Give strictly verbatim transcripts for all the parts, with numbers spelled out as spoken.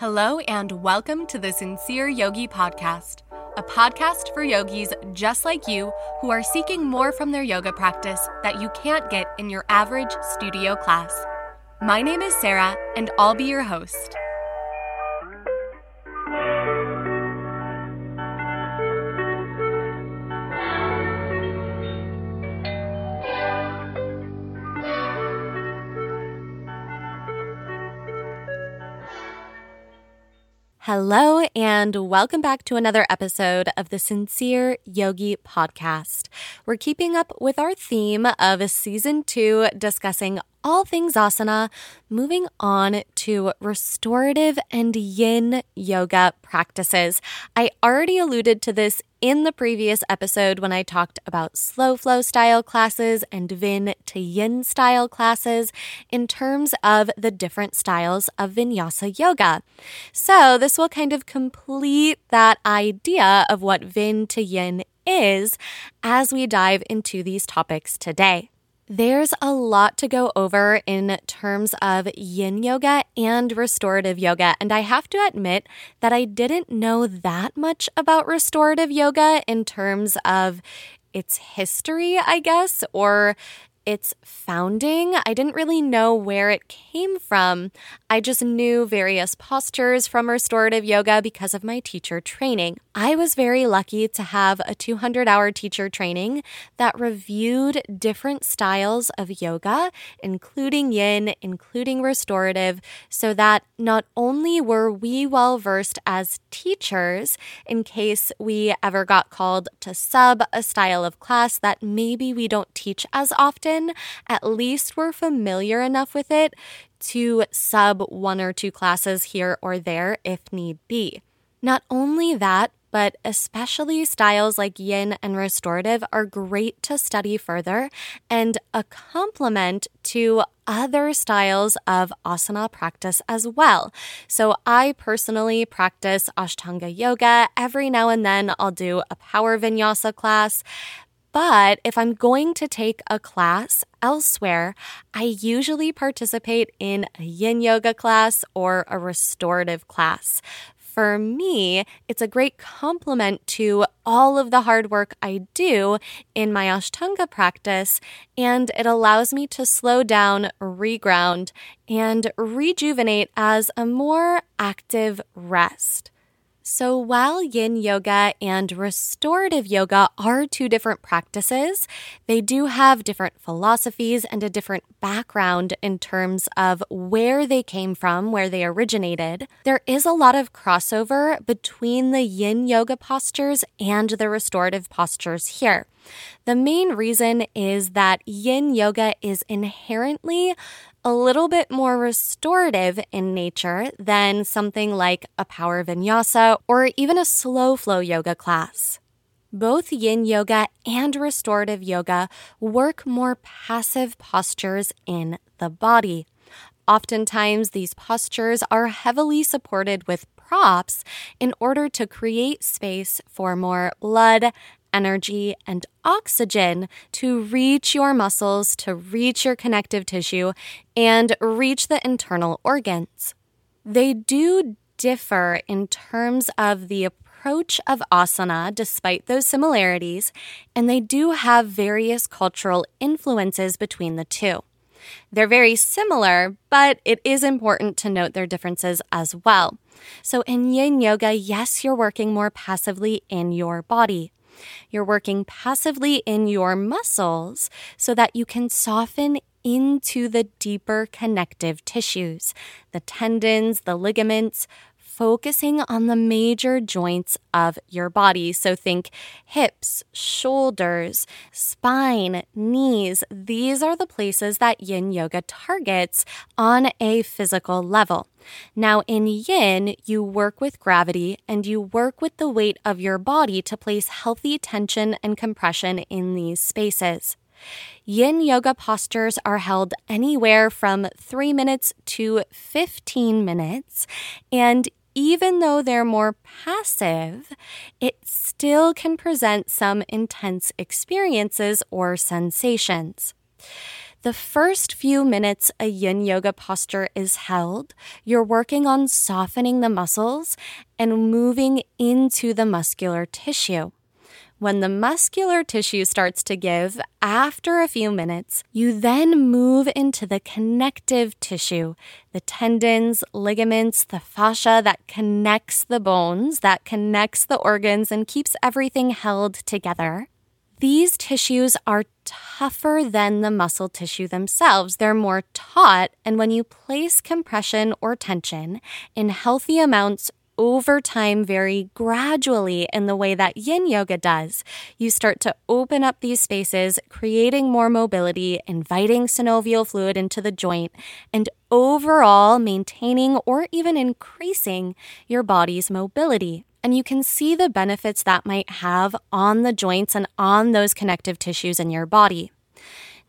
Hello and welcome to the Sincere Yogi Podcast, a podcast for yogis just like you who are seeking more from their yoga practice that you can't get in your average studio class. My name is Sarah, and I'll be your host. Hello, and welcome back to another episode of the Sincere Yogi Podcast. We're keeping up with our theme of season two, discussing all things asana, moving on to restorative and yin yoga practices. I already alluded to this in the previous episode when I talked about slow flow style classes and Vin to Yin style classes in terms of the different styles of vinyasa yoga. So this will kind of complete that idea of what Vin to Yin is as we dive into these topics today. There's a lot to go over in terms of yin yoga and restorative yoga, and I have to admit that I didn't know that much about restorative yoga in terms of its history, I guess, or its founding. I didn't really know where it came from. I just knew various postures from restorative yoga because of my teacher training. I was very lucky to have a two hundred hour teacher training that reviewed different styles of yoga, including yin, including restorative, so that not only were we well-versed as teachers in case we ever got called to sub a style of class that maybe we don't teach as often, at least we're familiar enough with it to sub one or two classes here or there if need be. Not only that, but especially styles like yin and restorative are great to study further and a complement to other styles of asana practice as well. So I personally practice Ashtanga yoga. Every now and then I'll do a power vinyasa class. But if I'm going to take a class elsewhere, I usually participate in a yin yoga class or a restorative class. For me, it's a great complement to all of the hard work I do in my Ashtanga practice, and it allows me to slow down, reground, and rejuvenate as a more active rest. So while yin yoga and restorative yoga are two different practices, they do have different philosophies and a different background in terms of where they came from, where they originated. There is a lot of crossover between the yin yoga postures and the restorative postures here. The main reason is that yin yoga is inherently a little bit more restorative in nature than something like a power vinyasa or even a slow flow yoga class. Both yin yoga and restorative yoga work more passive postures in the body. Oftentimes, these postures are heavily supported with props in order to create space for more blood, energy, and oxygen to reach your muscles, to reach your connective tissue, and reach the internal organs. They do differ in terms of the approach of asana, despite those similarities, and they do have various cultural influences between the two. They're very similar, but it is important to note their differences as well. So in yin yoga, yes, you're working more passively in your body. You're working passively in your muscles so that you can soften into the deeper connective tissues, the tendons, the ligaments, focusing on the major joints of your body. So think hips, shoulders, spine, knees. These are the places that yin yoga targets on a physical level. Now in yin, you work with gravity and you work with the weight of your body to place healthy tension and compression in these spaces. Yin yoga postures are held anywhere from three minutes to fifteen minutes, and even though they're more passive, it still can present some intense experiences or sensations. The first few minutes a yin yoga posture is held, you're working on softening the muscles and moving into the muscular tissue. When the muscular tissue starts to give after a few minutes, you then move into the connective tissue, the tendons, ligaments, the fascia that connects the bones, that connects the organs and keeps everything held together. These tissues are tougher than the muscle tissue themselves. They're more taut, and when you place compression or tension in healthy amounts over time, very gradually in the way that yin yoga does, you start to open up these spaces, creating more mobility, inviting synovial fluid into the joint, and overall maintaining or even increasing your body's mobility. And you can see the benefits that might have on the joints and on those connective tissues in your body.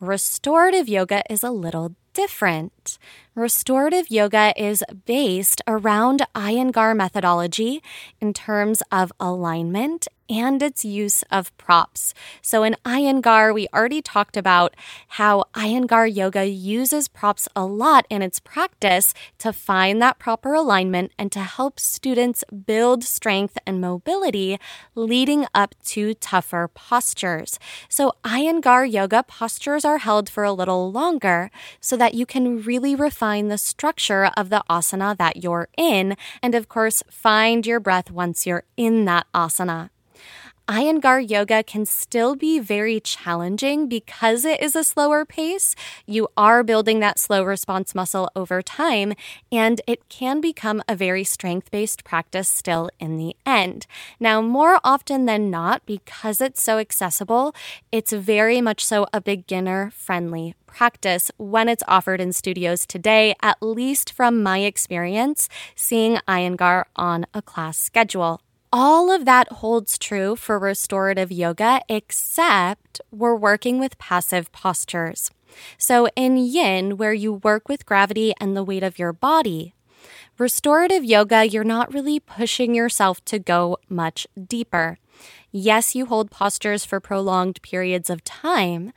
Restorative yoga is a little different. Restorative yoga is based around Iyengar methodology in terms of alignment and its use of props. So in Iyengar, we already talked about how Iyengar yoga uses props a lot in its practice to find that proper alignment and to help students build strength and mobility leading up to tougher postures. So Iyengar yoga postures are held for a little longer so that you can really refine the structure of the asana that you're in, and of course, find your breath once you're in that asana. Iyengar yoga can still be very challenging because it is a slower pace. You are building that slow response muscle over time, and it can become a very strength-based practice still in the end. Now, more often than not, because it's so accessible, it's very much so a beginner-friendly practice when it's offered in studios today, at least from my experience seeing Iyengar on a class schedule. All of that holds true for restorative yoga, except we're working with passive postures. So in yin, where you work with gravity and the weight of your body, restorative yoga, you're not really pushing yourself to go much deeper. Yes, you hold postures for prolonged periods of time,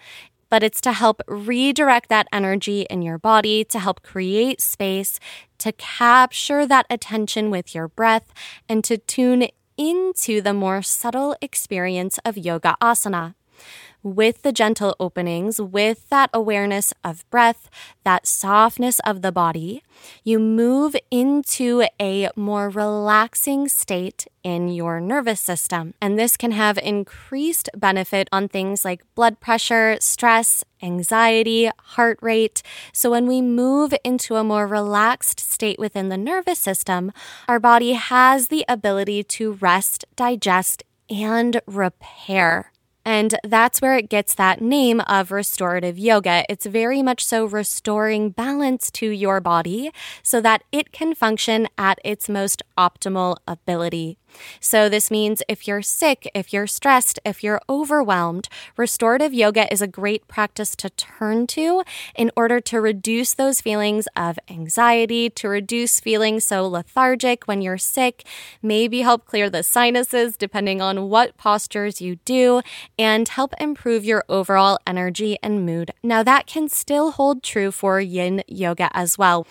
but it's to help redirect that energy in your body, to help create space, to capture that attention with your breath, and to tune into the more subtle experience of yoga asana. With the gentle openings, with that awareness of breath, that softness of the body, you move into a more relaxing state in your nervous system. And this can have increased benefit on things like blood pressure, stress, anxiety, heart rate. So when we move into a more relaxed state within the nervous system, our body has the ability to rest, digest, and repair. And that's where it gets that name of restorative yoga. It's very much so restoring balance to your body so that it can function at its most optimal ability. So this means if you're sick, if you're stressed, if you're overwhelmed, restorative yoga is a great practice to turn to in order to reduce those feelings of anxiety, to reduce feeling so lethargic when you're sick, maybe help clear the sinuses depending on what postures you do, and help improve your overall energy and mood. Now that can still hold true for yin yoga as well.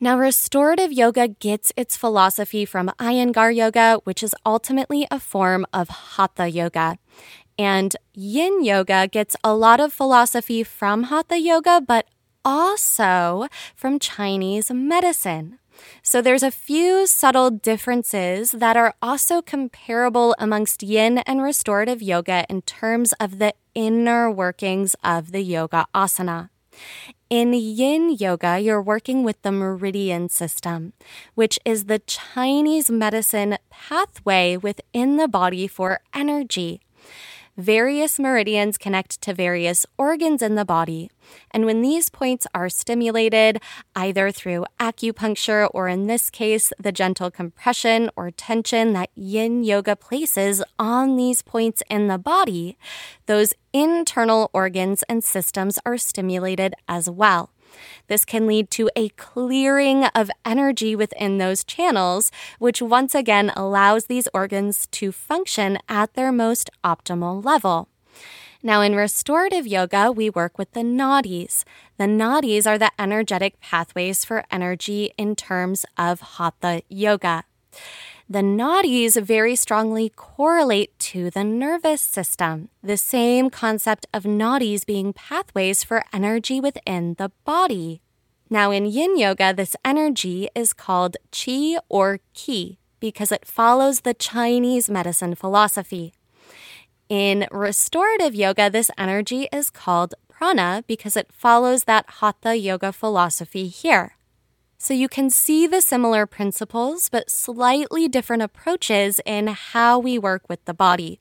Now restorative yoga gets its philosophy from Iyengar yoga, which is ultimately a form of hatha yoga. And yin yoga gets a lot of philosophy from hatha yoga, but also from Chinese medicine. So there's a few subtle differences that are also comparable amongst yin and restorative yoga in terms of the inner workings of the yoga asana. In yin yoga, you're working with the meridian system, which is the Chinese medicine pathway within the body for energy. Various meridians connect to various organs in the body, and when these points are stimulated, either through acupuncture or in this case, the gentle compression or tension that yin yoga places on these points in the body, those internal organs and systems are stimulated as well. This can lead to a clearing of energy within those channels, which once again allows these organs to function at their most optimal level. Now, in restorative yoga, we work with the nadis. The nadis are the energetic pathways for energy in terms of hatha yoga. The nadis very strongly correlate to the nervous system, the same concept of nadis being pathways for energy within the body. Now, in yin yoga, this energy is called qi or ki because it follows the Chinese medicine philosophy. In restorative yoga, this energy is called prana because it follows that hatha yoga philosophy here. So you can see the similar principles, but slightly different approaches in how we work with the body.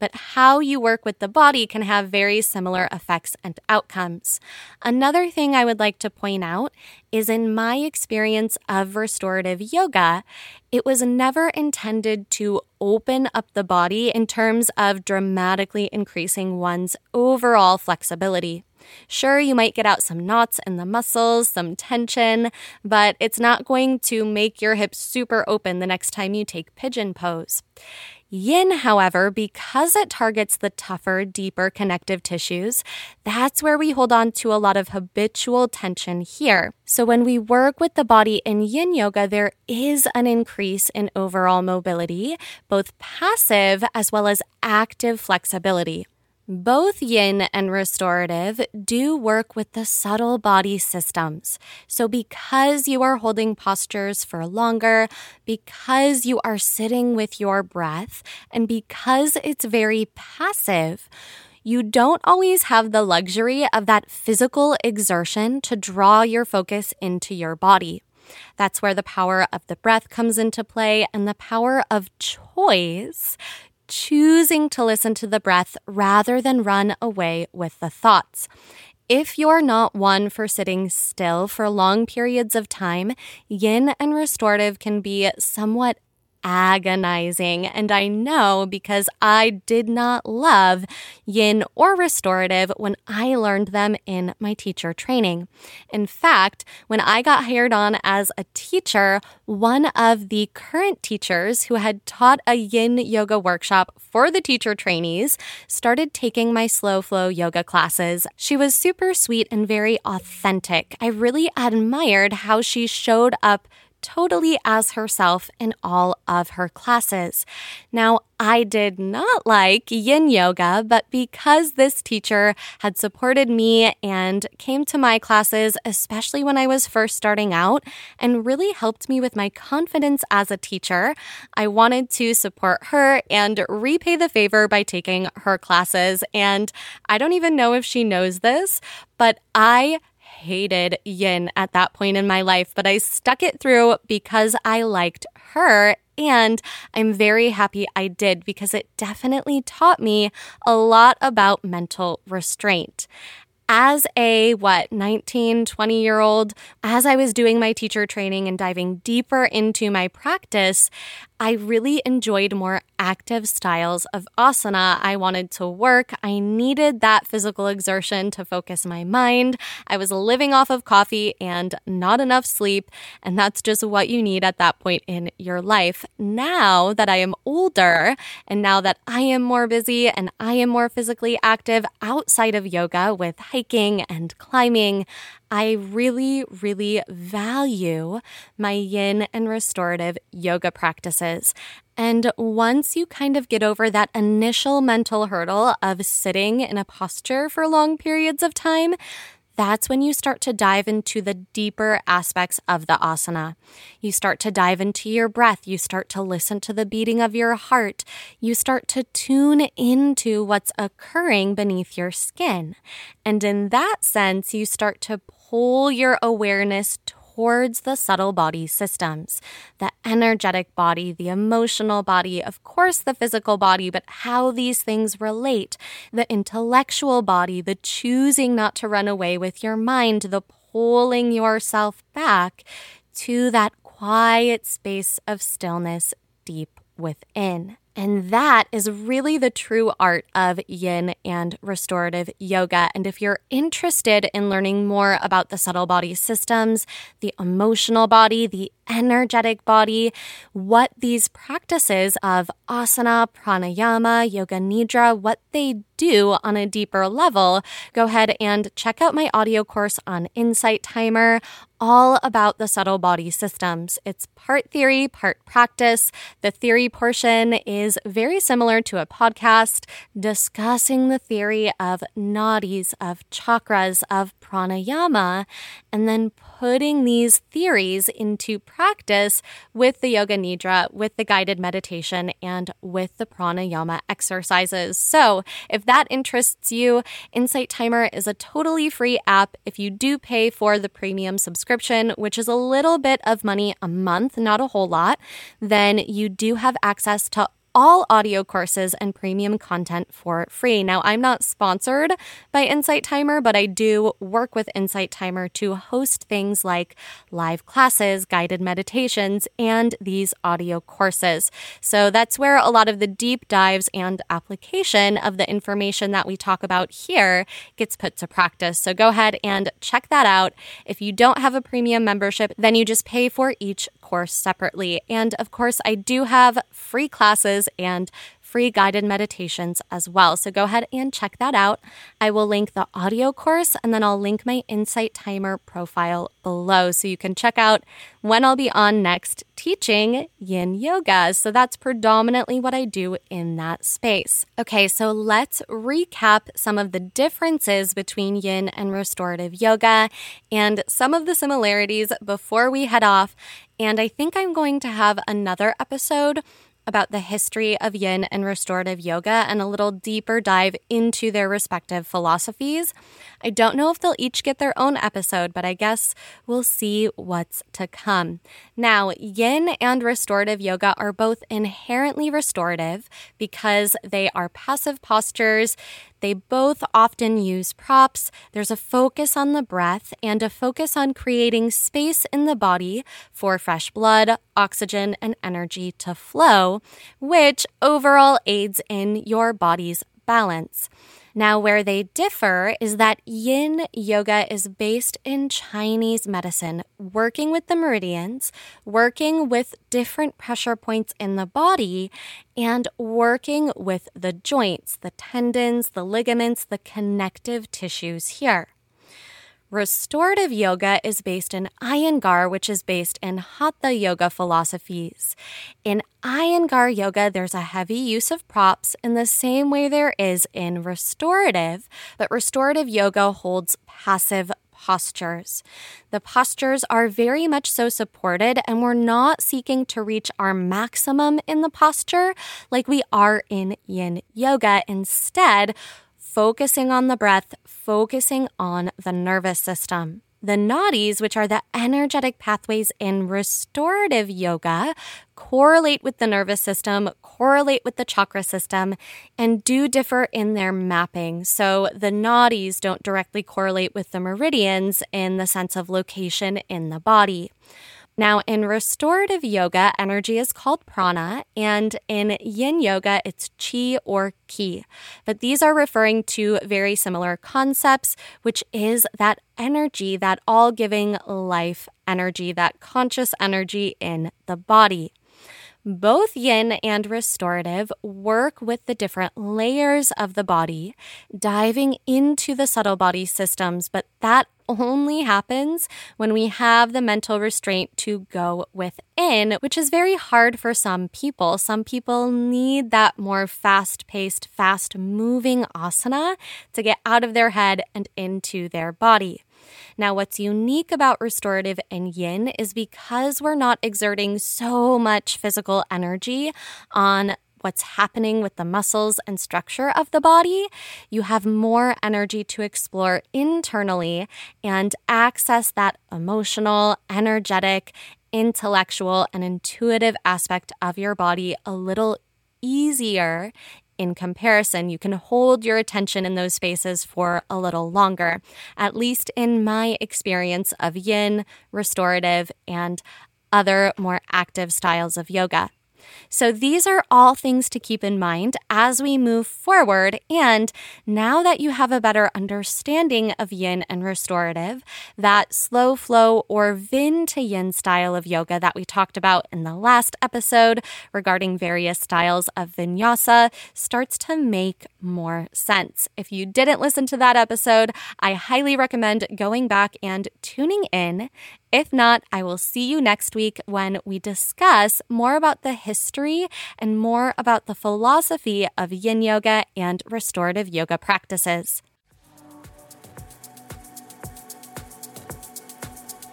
But how you work with the body can have very similar effects and outcomes. Another thing I would like to point out is in my experience of restorative yoga, it was never intended to open up the body in terms of dramatically increasing one's overall flexibility. Sure, you might get out some knots in the muscles, some tension, but it's not going to make your hips super open the next time you take pigeon pose. Yin, however, because it targets the tougher, deeper connective tissues, that's where we hold on to a lot of habitual tension here. So when we work with the body in yin yoga, there is an increase in overall mobility, both passive as well as active flexibility. Both yin and restorative do work with the subtle body systems. So because you are holding postures for longer, because you are sitting with your breath, and because it's very passive, you don't always have the luxury of that physical exertion to draw your focus into your body. That's where the power of the breath comes into play and the power of choice, choosing to listen to the breath rather than run away with the thoughts. If you're not one for sitting still for long periods of time, yin and restorative can be somewhat agonizing. And I know because I did not love yin or restorative when I learned them in my teacher training. In fact, when I got hired on as a teacher, one of the current teachers who had taught a yin yoga workshop for the teacher trainees started taking my slow flow yoga classes. She was super sweet and very authentic. I really admired how she showed up totally as herself in all of her classes. Now, I did not like yin yoga, but because this teacher had supported me and came to my classes, especially when I was first starting out, and really helped me with my confidence as a teacher, I wanted to support her and repay the favor by taking her classes. And I don't even know if she knows this, but I hated yin at that point in my life, but I stuck it through because I liked her, and I'm very happy I did because it definitely taught me a lot about mental restraint. As a, what, nineteen, twenty-year-old, as I was doing my teacher training and diving deeper into my practice, I really enjoyed more active styles of asana. I wanted to work. I needed that physical exertion to focus my mind. I was living off of coffee and not enough sleep, and that's just what you need at that point in your life. Now that I am older, and now that I am more busy and I am more physically active outside of yoga with hiking and climbing, I really, really value my yin and restorative yoga practices. And once you kind of get over that initial mental hurdle of sitting in a posture for long periods of time, that's when you start to dive into the deeper aspects of the asana. You start to dive into your breath. You start to listen to the beating of your heart. You start to tune into what's occurring beneath your skin. And in that sense, you start to pull your awareness towards the subtle body systems, the energetic body, the emotional body, of course the physical body, but how these things relate, the intellectual body, the choosing not to run away with your mind, the pulling yourself back to that quiet space of stillness deep within. And that is really the true art of yin and restorative yoga. And if you're interested in learning more about the subtle body systems, the emotional body, the energetic body, what these practices of asana, pranayama, yoga nidra, what they do, do on a deeper level, go ahead and check out my audio course on Insight Timer, all about the subtle body systems. It's part theory, part practice. The theory portion is very similar to a podcast discussing the theory of nadis, of chakras, of pranayama, and then putting these theories into practice with the yoga nidra, with the guided meditation, and with the pranayama exercises. So if that interests you, Insight Timer is a totally free app. If you do pay for the premium subscription, subscription, which is a little bit of money a month, not a whole lot, then you do have access to all audio courses and premium content for free. Now, I'm not sponsored by Insight Timer, but I do work with Insight Timer to host things like live classes, guided meditations, and these audio courses. So that's where a lot of the deep dives and application of the information that we talk about here gets put to practice. So go ahead and check that out. If you don't have a premium membership, then you just pay for each course separately. And of course, I do have free classes and free guided meditations as well. So go ahead and check that out. I will link the audio course and then I'll link my Insight Timer profile below so you can check out when I'll be on next teaching yin yoga. So that's predominantly what I do in that space. Okay, so let's recap some of the differences between yin and restorative yoga and some of the similarities before we head off. And I think I'm going to have another episode about the history of yin and restorative yoga and a little deeper dive into their respective philosophies. I don't know if they'll each get their own episode, but I guess we'll see what's to come. Now, yin and restorative yoga are both inherently restorative because they are passive postures. They both often use props. There's a focus on the breath and a focus on creating space in the body for fresh blood, oxygen, and energy to flow, which overall aids in your body's balance. Now, where they differ is that yin yoga is based in Chinese medicine, working with the meridians, working with different pressure points in the body, and working with the joints, the tendons, the ligaments, the connective tissues here. Restorative yoga is based in Iyengar, which is based in Hatha yoga philosophies. In Iyengar yoga, there's a heavy use of props in the same way there is in restorative, but restorative yoga holds passive postures. The postures are very much so supported, and we're not seeking to reach our maximum in the posture like we are in yin yoga. Instead, focusing on the breath, focusing on the nervous system. The nadis, which are the energetic pathways in restorative yoga, correlate with the nervous system, correlate with the chakra system, and do differ in their mapping. So the nadis don't directly correlate with the meridians in the sense of location in the body. Now, in restorative yoga, energy is called prana, and in yin yoga, it's chi or ki. But these are referring to very similar concepts, which is that energy, that all-giving life energy, that conscious energy in the body. Both yin and restorative work with the different layers of the body, diving into the subtle body systems, but that only happens when we have the mental restraint to go within, which is very hard for some people. Some people need that more fast-paced, fast-moving asana to get out of their head and into their body. Now, what's unique about restorative and yin is because we're not exerting so much physical energy on what's happening with the muscles and structure of the body, you have more energy to explore internally and access that emotional, energetic, intellectual, and intuitive aspect of your body a little easier. In comparison, you can hold your attention in those spaces for a little longer, at least in my experience of yin, restorative, and other more active styles of yoga. So these are all things to keep in mind as we move forward. And now that you have a better understanding of yin and restorative, that slow flow or Yin to Yin style of yoga that we talked about in the last episode regarding various styles of vinyasa starts to make more sense. If you didn't listen to that episode, I highly recommend going back and tuning in. If not, I will see you next week when we discuss more about the history and more about the philosophy of yin yoga and restorative yoga practices.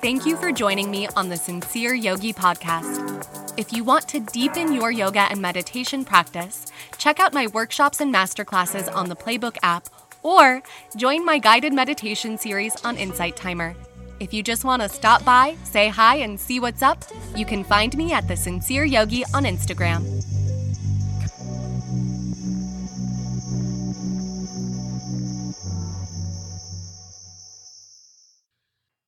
Thank you for joining me on the Sincere Yogi podcast. If you want to deepen your yoga and meditation practice, check out my workshops and masterclasses on the Playbook app, or join my guided meditation series on Insight Timer. If you just want to stop by, say hi, and see what's up, you can find me at The Sincere Yogi on Instagram.